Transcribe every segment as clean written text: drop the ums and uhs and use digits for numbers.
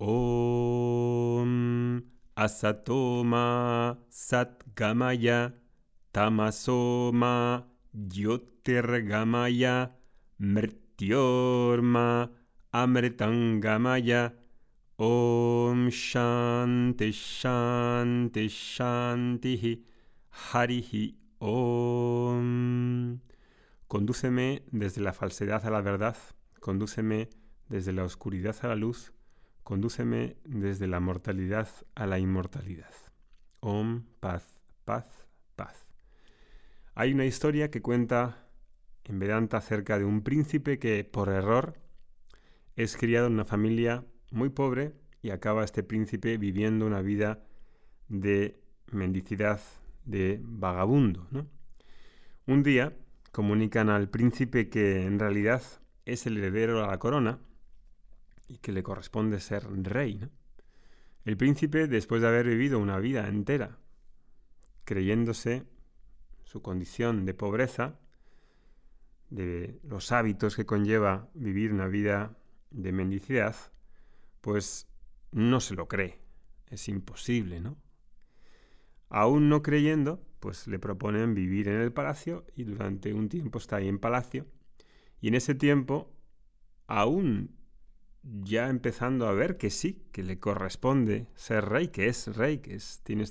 Om asatoma satgamaya tamasoma jyotirgamaya mrityorma amritangamaya. Om shanti shanti shantihi harihi om. Condúceme desde la falsedad a la verdad, condúceme desde la oscuridad a la luz, condúceme desde la mortalidad a la inmortalidad. Om, paz, paz, paz. Hay una historia que cuenta en Vedanta acerca de un príncipe que, por error, es criado en una familia muy pobre y acaba este príncipe viviendo una vida de mendicidad, de vagabundo, ¿no? Un día comunican al príncipe que en realidad es el heredero a la corona y que le corresponde ser rey, ¿no? El príncipe, después de haber vivido una vida entera creyéndose su condición de pobreza, de los hábitos que conlleva vivir una vida de mendicidad, pues no se lo cree. Es imposible, ¿no? Aún no creyendo, pues le proponen vivir en el palacio y durante un tiempo está ahí en palacio. Y en ese tiempo, aún ya empezando a ver que sí, que le corresponde ser rey, que es, tiene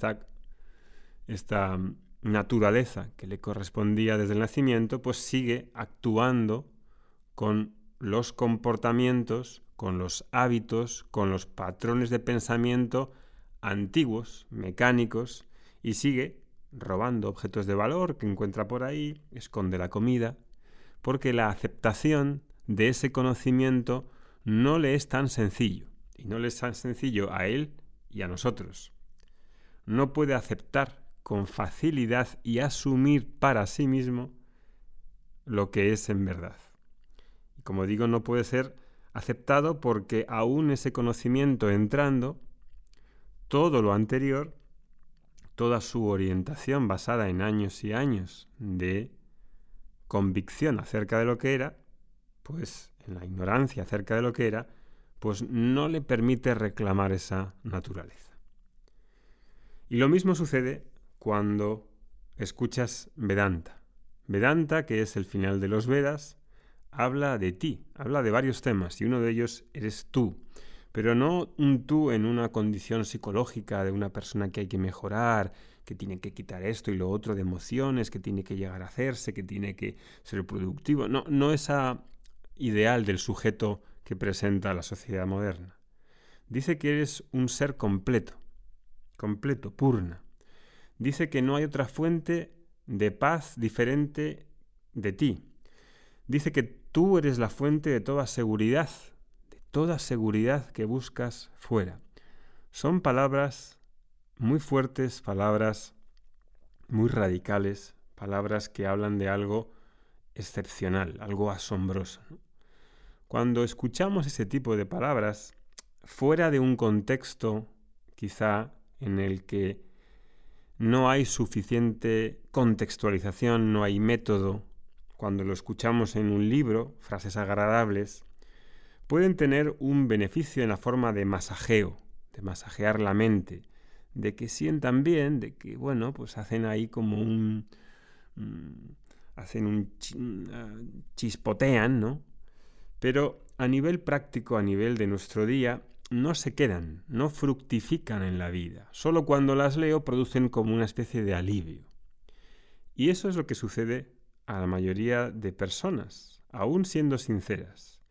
esta naturaleza que le correspondía desde el nacimiento, pues sigue actuando con los comportamientos, con los hábitos, con los patrones de pensamiento antiguos, mecánicos, y sigue robando objetos de valor que encuentra por ahí, esconde la comida, porque la aceptación de ese conocimiento no le es tan sencillo, y no le es tan sencillo a él y a nosotros. No puede aceptar con facilidad y asumir para sí mismo lo que es en verdad. Y como digo, no puede ser aceptado porque aún ese conocimiento entrando, todo lo anterior, toda su orientación basada en años y años de convicción acerca de lo que era, pues en la ignorancia acerca de lo que era, pues no le permite reclamar esa naturaleza. Y lo mismo sucede cuando escuchas Vedanta. Vedanta, que es el final de los Vedas, habla de ti, habla de varios temas, y uno de ellos eres tú. Pero no un tú en una condición psicológica de una persona que hay que mejorar, que tiene que quitar esto y lo otro de emociones, que tiene que llegar a hacerse, que tiene que ser productivo. No, no esa ideal del sujeto que presenta la sociedad moderna. Dice que eres un ser completo, completo, purna. Dice que no hay otra fuente de paz diferente de ti. Dice que tú eres la fuente de toda seguridad, toda seguridad que buscas fuera. Son palabras muy fuertes, palabras muy radicales, palabras que hablan de algo excepcional, algo asombroso, ¿no? Cuando escuchamos ese tipo de palabras, fuera de un contexto quizá en el que no hay suficiente contextualización, no hay método, cuando lo escuchamos en un libro, frases agradables, pueden tener un beneficio en la forma de masajeo, de masajear la mente, de que sientan bien, de que, bueno, pues hacen ahí como chispotean, ¿no? Pero a nivel práctico, a nivel de nuestro día, no se quedan, no fructifican en la vida. Solo cuando las leo producen como una especie de alivio. Y eso es lo que sucede a la mayoría de personas, aún siendo sinceras.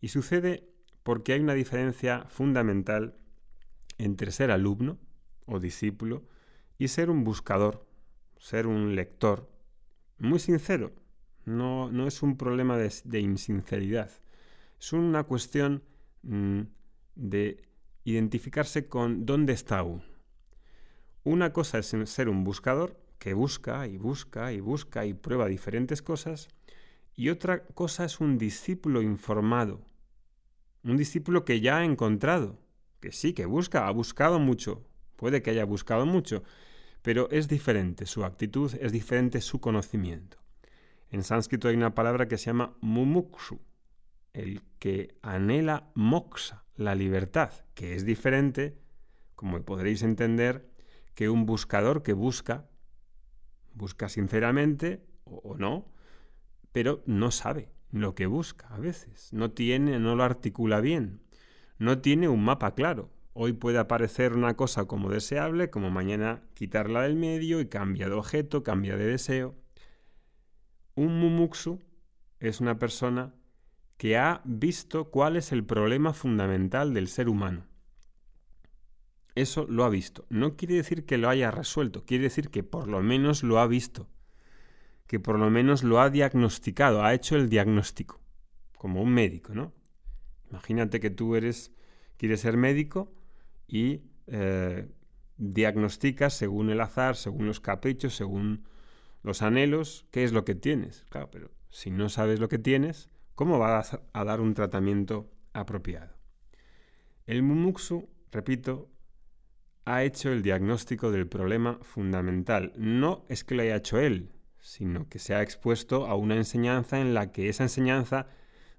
Y sucede porque hay una diferencia fundamental entre ser alumno o discípulo y ser un buscador, ser un lector. Muy sincero, no es un problema de insinceridad. Es una cuestión de identificarse con dónde está uno. Una cosa es ser un buscador que busca y busca y busca y prueba diferentes cosas. Y otra cosa es un discípulo informado, un discípulo que ya ha encontrado, que sí, que busca, ha buscado mucho, puede que haya buscado mucho, pero es diferente su actitud, es diferente su conocimiento. En sánscrito hay una palabra que se llama mumukshu, el que anhela moksha, la libertad, que es diferente, como podréis entender, que un buscador que busca sinceramente o no, pero no sabe lo que busca a veces, no lo articula bien, no tiene un mapa claro. Hoy puede aparecer una cosa como deseable, como mañana quitarla del medio y cambia de objeto, cambia de deseo. Un mumukshu es una persona que ha visto cuál es el problema fundamental del ser humano. Eso lo ha visto. No quiere decir que lo haya resuelto, quiere decir que por lo menos lo ha visto, que por lo menos lo ha diagnosticado, ha hecho el diagnóstico, como un médico, ¿no? Imagínate que tú quieres ser médico y diagnosticas según el azar, según los caprichos, según los anhelos, qué es lo que tienes. Claro, pero si no sabes lo que tienes, ¿cómo vas a dar un tratamiento apropiado? El mumukshu, repito, ha hecho el diagnóstico del problema fundamental. No es que lo haya hecho él, sino que se ha expuesto a una enseñanza en la que esa enseñanza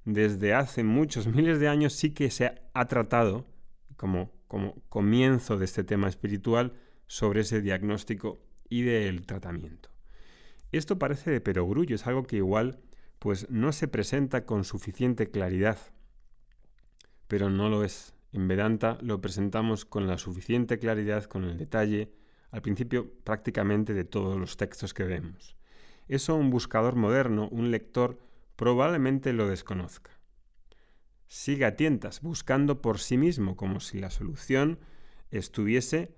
desde hace muchos miles de años sí que se ha tratado como comienzo de este tema espiritual sobre ese diagnóstico y del tratamiento. Esto parece de perogrullo, es algo que igual pues no se presenta con suficiente claridad, pero no lo es. En Vedanta lo presentamos con la suficiente claridad, con el detalle, al principio prácticamente de todos los textos que vemos. Eso un buscador moderno, un lector, probablemente lo desconozca. Sigue a tientas, buscando por sí mismo, como si la solución la tuviese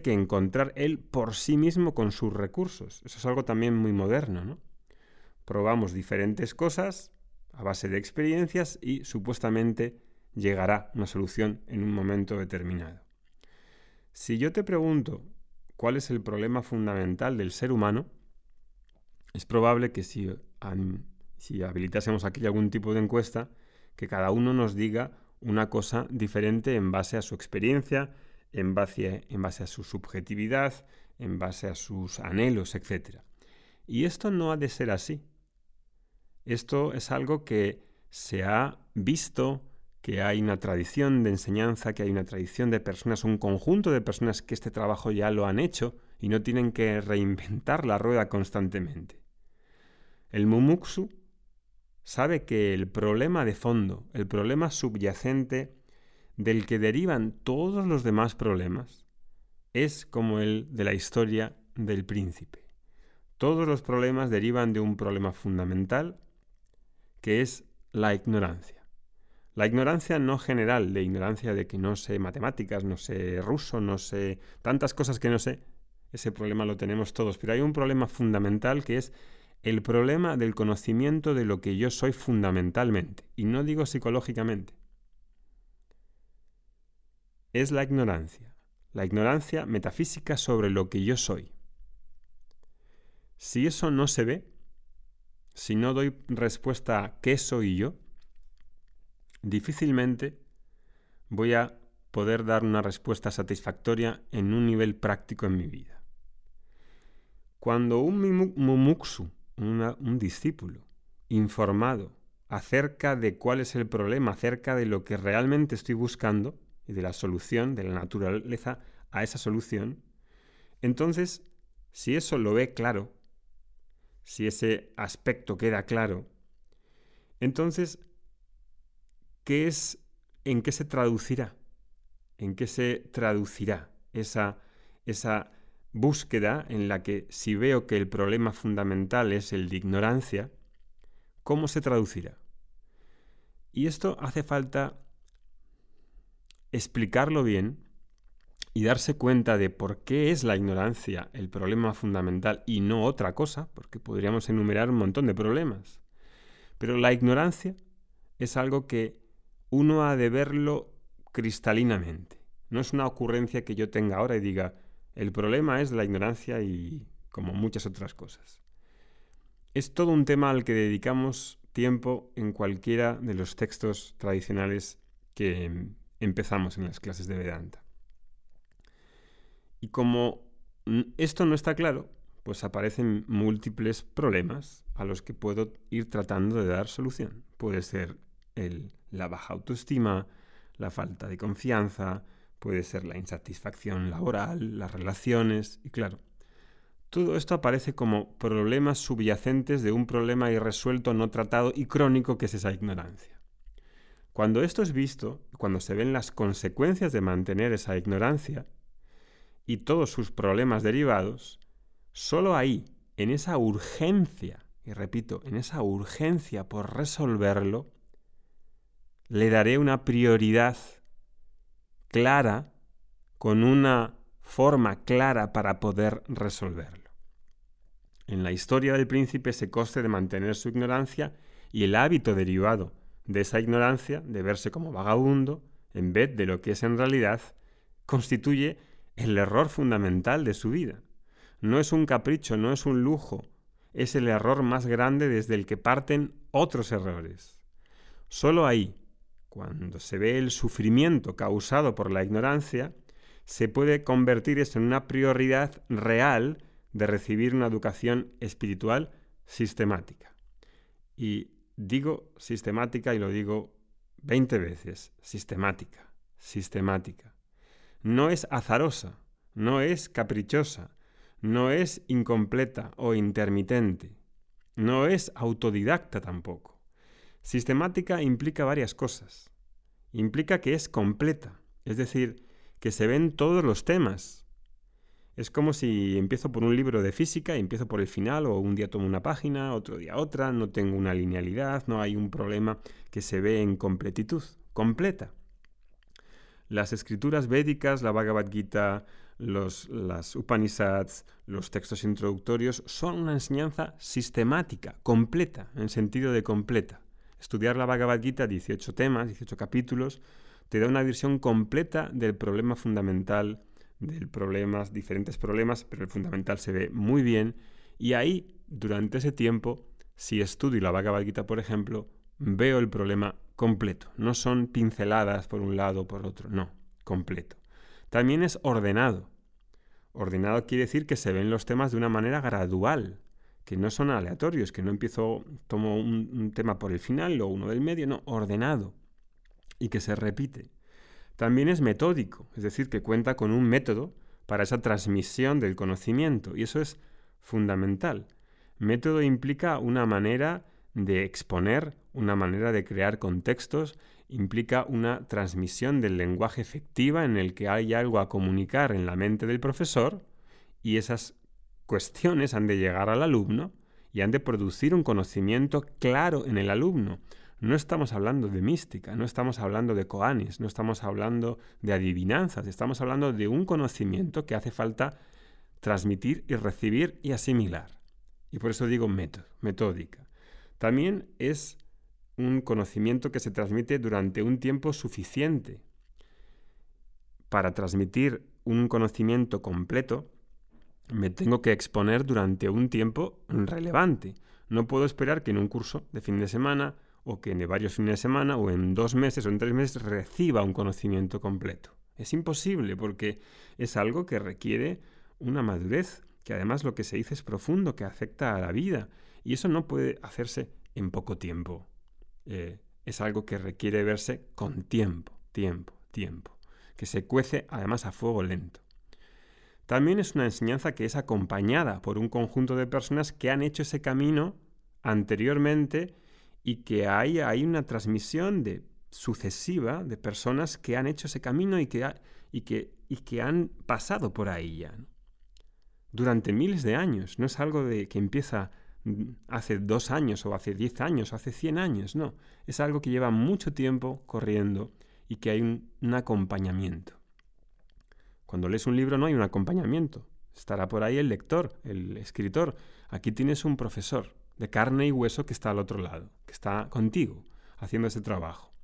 que encontrar él por sí mismo con sus recursos. Eso es algo también muy moderno, ¿no? Probamos diferentes cosas a base de experiencias y supuestamente llegará una solución en un momento determinado. Si yo te pregunto cuál es el problema fundamental del ser humano, es probable que si habilitásemos aquí algún tipo de encuesta, que cada uno nos diga una cosa diferente en base a su experiencia, en base a su subjetividad, en base a sus anhelos, etc. Y esto no ha de ser así. Esto es algo que se ha visto, que hay una tradición de enseñanza, que hay una tradición de personas, un conjunto de personas que este trabajo ya lo han hecho y no tienen que reinventar la rueda constantemente. El mumukshu sabe que el problema de fondo, el problema subyacente del que derivan todos los demás problemas, es como el de la historia del príncipe. Todos los problemas derivan de un problema fundamental, que es la ignorancia. La ignorancia no general, la ignorancia de que no sé matemáticas, no sé ruso, no sé tantas cosas que no sé. Ese problema lo tenemos todos, pero hay un problema fundamental que es el problema del conocimiento de lo que yo soy fundamentalmente, y no digo psicológicamente. Es la ignorancia metafísica sobre lo que yo soy. Si eso no se ve, si no doy respuesta a qué soy yo, difícilmente voy a poder dar una respuesta satisfactoria en un nivel práctico en mi vida. Cuando un mumukshu, un discípulo informado acerca de cuál es el problema, acerca de lo que realmente estoy buscando y de la solución, de la naturaleza a esa solución, entonces, si eso lo ve claro, si ese aspecto queda claro, entonces, ¿en qué se traducirá? ¿En qué se traducirá esa búsqueda en la que, si veo que el problema fundamental es el de ignorancia, ¿cómo se traducirá? Y esto hace falta explicarlo bien y darse cuenta de por qué es la ignorancia el problema fundamental y no otra cosa, porque podríamos enumerar un montón de problemas. Pero la ignorancia es algo que uno ha de verlo cristalinamente. No es una ocurrencia que yo tenga ahora y diga, el problema es la ignorancia y como muchas otras cosas. Es todo un tema al que dedicamos tiempo en cualquiera de los textos tradicionales que empezamos en las clases de Vedanta. Y como esto no está claro, pues aparecen múltiples problemas a los que puedo ir tratando de dar solución. Puede ser la baja autoestima, la falta de confianza, puede ser la insatisfacción laboral, las relaciones, y claro, todo esto aparece como problemas subyacentes de un problema irresuelto, no tratado y crónico que es esa ignorancia. Cuando esto es visto, cuando se ven las consecuencias de mantener esa ignorancia y todos sus problemas derivados, solo ahí, en esa urgencia, y repito, en esa urgencia por resolverlo, le daré una prioridad clara, con una forma clara para poder resolverlo. En la historia del príncipe, ese coste de mantener su ignorancia y el hábito derivado de esa ignorancia, de verse como vagabundo, en vez de lo que es en realidad, constituye el error fundamental de su vida. No es un capricho, no es un lujo, es el error más grande desde el que parten otros errores. Solo ahí, cuando se ve el sufrimiento causado por la ignorancia, se puede convertir esto en una prioridad real de recibir una educación espiritual sistemática. Y digo sistemática y lo digo 20 veces, sistemática, sistemática. No es azarosa, no es caprichosa, no es incompleta o intermitente, no es autodidacta tampoco. Sistemática implica varias cosas. Implica que es completa, es decir, que se ven todos los temas. Es como si empiezo por un libro de física y empiezo por el final, o un día tomo una página, otro día otra, no tengo una linealidad, no hay un problema que se ve en completitud, completa. Las escrituras védicas, la Bhagavad Gita, las Upanishads, los textos introductorios, son una enseñanza sistemática, completa, en sentido de completa. Estudiar la Bhagavad Gita, 18 temas, 18 capítulos, te da una visión completa del problema fundamental, diferentes problemas, pero el fundamental se ve muy bien. Y ahí, durante ese tiempo, si estudio la Bhagavad Gita, por ejemplo, veo el problema completo. No son pinceladas por un lado o por otro, no, completo. También es ordenado. Ordenado quiere decir que se ven los temas de una manera gradual, que no son aleatorios, que no tomo un tema por el final o uno del medio, no, ordenado, y que se repite. También es metódico, es decir, que cuenta con un método para esa transmisión del conocimiento, y eso es fundamental. Método implica una manera de exponer, una manera de crear contextos, implica una transmisión del lenguaje efectiva en el que hay algo a comunicar en la mente del profesor, y esas cuestiones han de llegar al alumno y han de producir un conocimiento claro en el alumno. No estamos hablando de mística, no estamos hablando de koanis, no estamos hablando de adivinanzas, estamos hablando de un conocimiento que hace falta transmitir y recibir y asimilar. Y por eso digo método, metódica. También es un conocimiento que se transmite durante un tiempo suficiente. Para transmitir un conocimiento completo, me tengo que exponer durante un tiempo relevante. No puedo esperar que en un curso de fin de semana o que en varios fines de semana o en 2 meses o en 3 meses reciba un conocimiento completo. Es imposible porque es algo que requiere una madurez, que además lo que se dice es profundo, que afecta a la vida. Y eso no puede hacerse en poco tiempo. Es algo que requiere verse con tiempo, que se cuece además a fuego lento. También es una enseñanza que es acompañada por un conjunto de personas que han hecho ese camino anteriormente y que hay una transmisión sucesiva de personas que han hecho ese camino y que han pasado por ahí ya, ¿no? Durante miles de años. No es algo que empieza hace 2 años o hace 10 años o hace 100 años, no. Es algo que lleva mucho tiempo corriendo y que hay un acompañamiento. Cuando lees un libro no hay un acompañamiento. Estará por ahí el lector, el escritor. Aquí tienes un profesor de carne y hueso que está al otro lado, que está contigo, haciendo ese trabajo.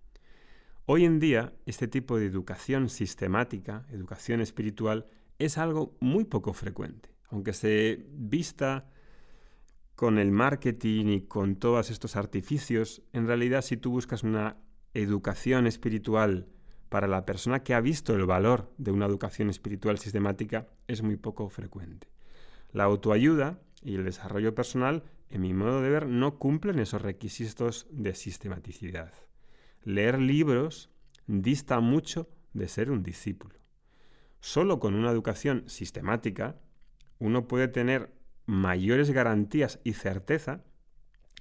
Hoy en día, este tipo de educación sistemática, educación espiritual, es algo muy poco frecuente. Aunque se vista con el marketing y con todos estos artificios, en realidad si tú buscas una educación espiritual para la persona que ha visto el valor de una educación espiritual sistemática, es muy poco frecuente. La autoayuda y el desarrollo personal, en mi modo de ver, no cumplen esos requisitos de sistematicidad. Leer libros dista mucho de ser un discípulo. Solo con una educación sistemática uno puede tener mayores garantías y certeza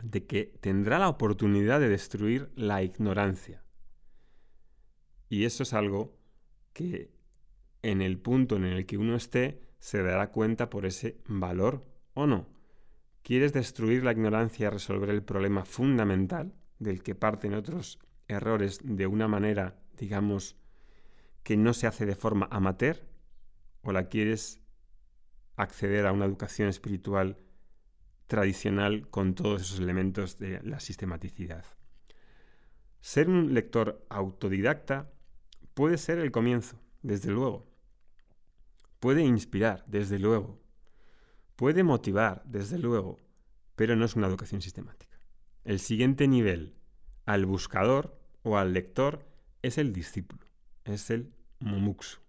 de que tendrá la oportunidad de destruir la ignorancia. Y eso es algo que en el punto en el que uno esté se dará cuenta por ese valor o no. ¿Quieres destruir la ignorancia y resolver el problema fundamental del que parten otros errores de una manera, digamos, que no se hace de forma amateur? ¿O la quieres acceder a una educación espiritual tradicional con todos esos elementos de la sistematicidad? Ser un lector autodidacta puede ser el comienzo, desde luego. Puede inspirar, desde luego. Puede motivar, desde luego, pero no es una educación sistemática. El siguiente nivel al buscador o al lector es el discípulo, es el mumukshu.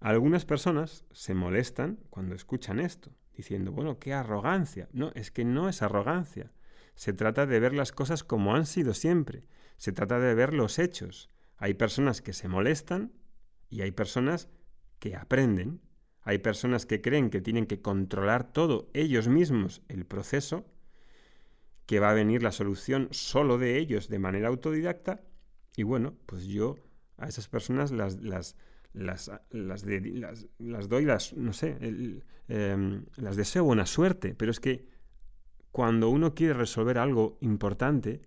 Algunas personas se molestan cuando escuchan esto, diciendo, bueno, qué arrogancia. No, es que no es arrogancia. Se trata de ver las cosas como han sido siempre. Se trata de ver los hechos. Hay personas que se molestan y hay personas que aprenden. Hay personas que creen que tienen que controlar todo ellos mismos el proceso, que va a venir la solución solo de ellos de manera autodidacta. Y bueno, pues yo a esas personas las deseo buena suerte. Pero es que cuando uno quiere resolver algo importante,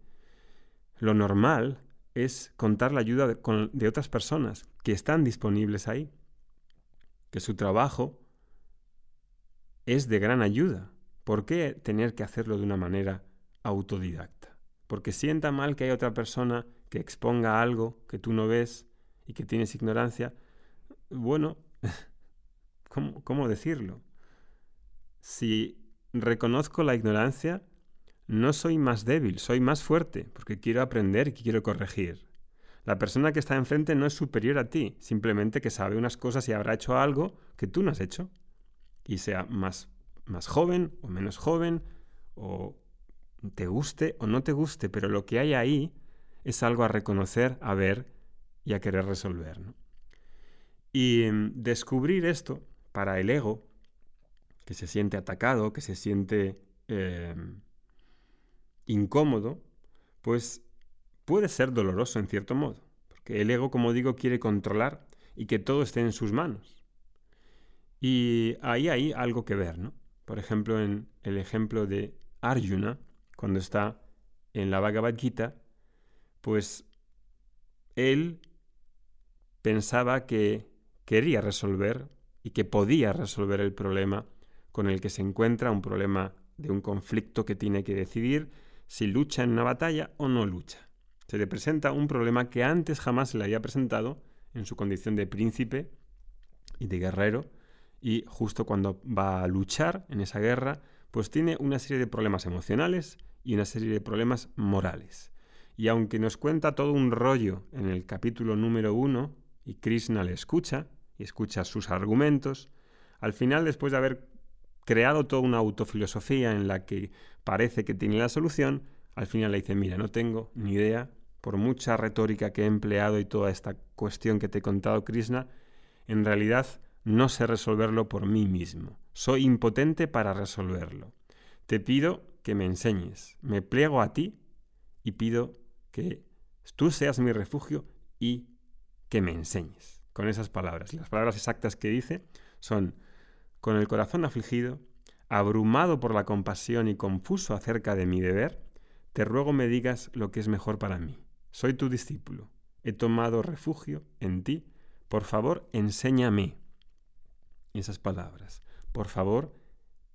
lo normal es contar la ayuda de otras personas que están disponibles ahí, que su trabajo es de gran ayuda. ¿Por qué tener que hacerlo de una manera autodidacta? Porque sienta mal que haya otra persona que exponga algo que tú no ves y que tienes ignorancia. Bueno, ¿cómo decirlo? Si reconozco la ignorancia, no soy más débil, soy más fuerte, porque quiero aprender y quiero corregir. La persona que está enfrente no es superior a ti, simplemente que sabe unas cosas y habrá hecho algo que tú no has hecho. Y sea más joven o menos joven, o te guste o no te guste, pero lo que hay ahí es algo a reconocer, a ver y a querer resolver, ¿no? Y descubrir esto para el ego, que se siente atacado, que se siente incómodo, pues puede ser doloroso en cierto modo, porque el ego, como digo, quiere controlar y que todo esté en sus manos. Y ahí hay algo que ver, ¿no? Por ejemplo, en el ejemplo de Arjuna, cuando está en la Bhagavad Gita, pues él pensaba que quería resolver y que podía resolver el problema con el que se encuentra, un problema de un conflicto que tiene que decidir si lucha en una batalla o no lucha. Se le presenta un problema que antes jamás se le había presentado en su condición de príncipe y de guerrero, y justo cuando va a luchar en esa guerra, pues tiene una serie de problemas emocionales y una serie de problemas morales. Y aunque nos cuenta todo un rollo en el capítulo número 1, y Krishna le escucha, y escucha sus argumentos, al final, después de haber creado toda una autofilosofía en la que parece que tiene la solución, al final le dice, mira, no tengo ni idea, por mucha retórica que he empleado y toda esta cuestión que te he contado, Krishna, en realidad no sé resolverlo por mí mismo. Soy impotente para resolverlo. Te pido que me enseñes. Me pliego a ti y pido que tú seas mi refugio y que me enseñes. Con esas palabras. Las palabras exactas que dice son: con el corazón afligido, abrumado por la compasión y confuso acerca de mi deber, te ruego me digas lo que es mejor para mí. Soy tu discípulo. He tomado refugio en ti. Por favor, enséñame. Esas palabras. Por favor,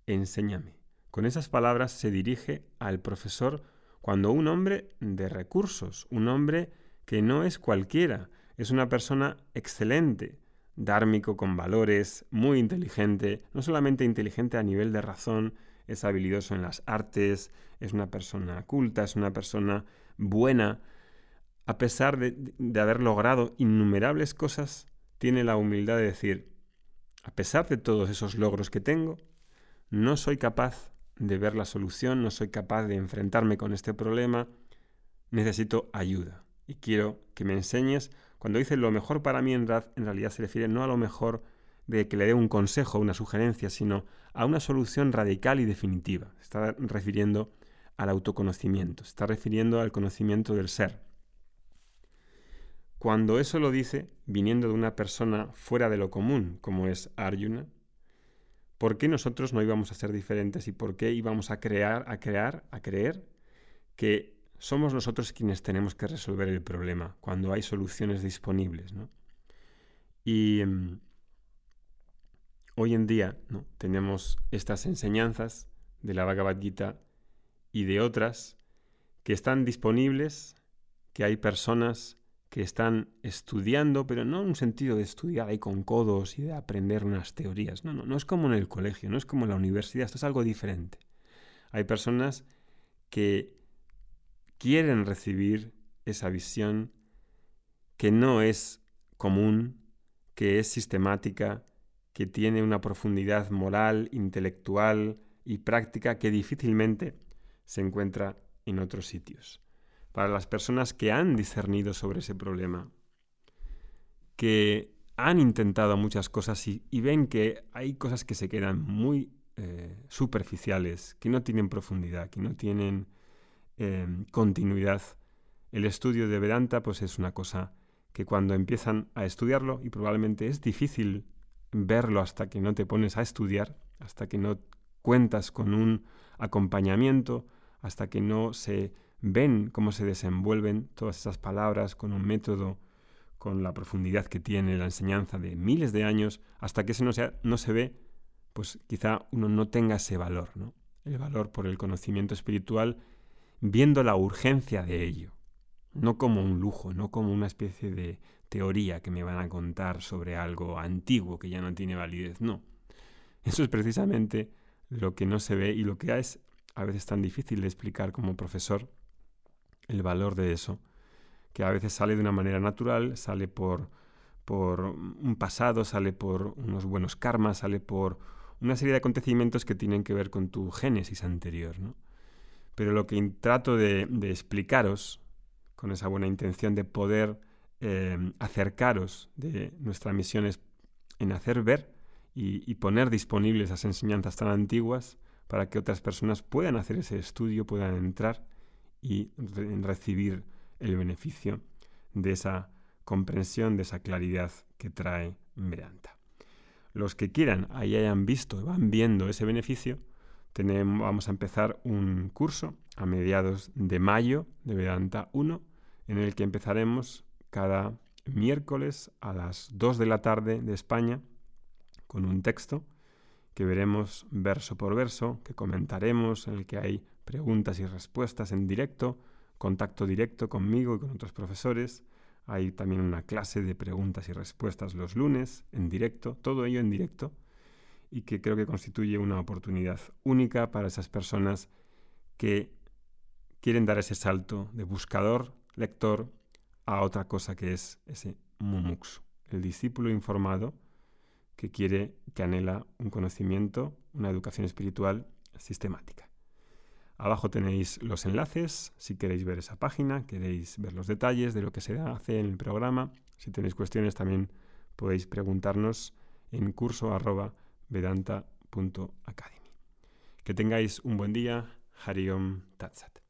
enséñame. Con esas palabras se dirige al profesor cuando un hombre de recursos, un hombre que no es cualquiera, es una persona excelente, dármico, con valores, muy inteligente, no solamente inteligente a nivel de razón, es habilidoso en las artes, es una persona culta, es una persona buena. A pesar de haber logrado innumerables cosas, tiene la humildad de decir, a pesar de todos esos logros que tengo, no soy capaz de ver la solución, no soy capaz de enfrentarme con este problema, necesito ayuda y quiero que me enseñes. Cuando dice lo mejor para mí, en realidad se refiere no a lo mejor de que le dé un consejo, una sugerencia, sino a una solución radical y definitiva. Se está refiriendo al autoconocimiento, se está refiriendo al conocimiento del ser. Cuando eso lo dice, viniendo de una persona fuera de lo común, como es Arjuna, ¿por qué nosotros no íbamos a ser diferentes y por qué íbamos a creer que somos nosotros quienes tenemos que resolver el problema cuando hay soluciones disponibles, ¿no? Y hoy en día, ¿no?, tenemos estas enseñanzas de la Bhagavad Gita y de otras que están disponibles, que hay personas que están estudiando, pero no en un sentido de estudiar ahí con codos y de aprender unas teorías. No es como en el colegio, no es como en la universidad, esto es algo diferente. Hay personas que quieren recibir esa visión que no es común, que es sistemática, que tiene una profundidad moral, intelectual y práctica que difícilmente se encuentra en otros sitios. Para las personas que han discernido sobre ese problema, que han intentado muchas cosas y ven que hay cosas que se quedan muy superficiales, que no tienen profundidad, que no tienen continuidad. El estudio de Vedanta pues es una cosa que cuando empiezan a estudiarlo, y probablemente es difícil verlo hasta que no te pones a estudiar, hasta que no cuentas con un acompañamiento, hasta que no se ven cómo se desenvuelven todas esas palabras con un método, con la profundidad que tiene la enseñanza de miles de años, hasta que eso no se ve, pues quizá uno no tenga ese valor, ¿no? El valor por el conocimiento espiritual, viendo la urgencia de ello, no como un lujo, no como una especie de teoría que me van a contar sobre algo antiguo que ya no tiene validez, no. Eso es precisamente lo que no se ve y lo que es a veces tan difícil de explicar como profesor. El valor de eso, que a veces sale de una manera natural, sale por un pasado, sale por unos buenos karmas, sale por una serie de acontecimientos que tienen que ver con tu génesis anterior, ¿no? Pero lo que trato de explicaros, con esa buena intención de poder acercaros de nuestra misión, es en hacer ver y poner disponibles esas enseñanzas tan antiguas para que otras personas puedan hacer ese estudio, puedan entrar y recibir el beneficio de esa comprensión, de esa claridad que trae Vedanta. Los que quieran, ahí hayan visto, van viendo ese beneficio, vamos a empezar un curso a mediados de mayo de Vedanta 1, en el que empezaremos cada miércoles a las 2 de la tarde de España con un texto que veremos verso por verso, que comentaremos, en el que hay preguntas y respuestas en directo, contacto directo conmigo y con otros profesores. Hay también una clase de preguntas y respuestas los lunes, en directo, todo ello en directo, y que creo que constituye una oportunidad única para esas personas que quieren dar ese salto de buscador, lector, a otra cosa que es ese mumukshu, el discípulo informado que quiere, que anhela un conocimiento, una educación espiritual sistemática. Abajo tenéis los enlaces, si queréis ver esa página, queréis ver los detalles de lo que se hace en el programa. Si tenéis cuestiones también podéis preguntarnos en curso@vedanta.academy. Que tengáis un buen día. Hari Om Tat Sat.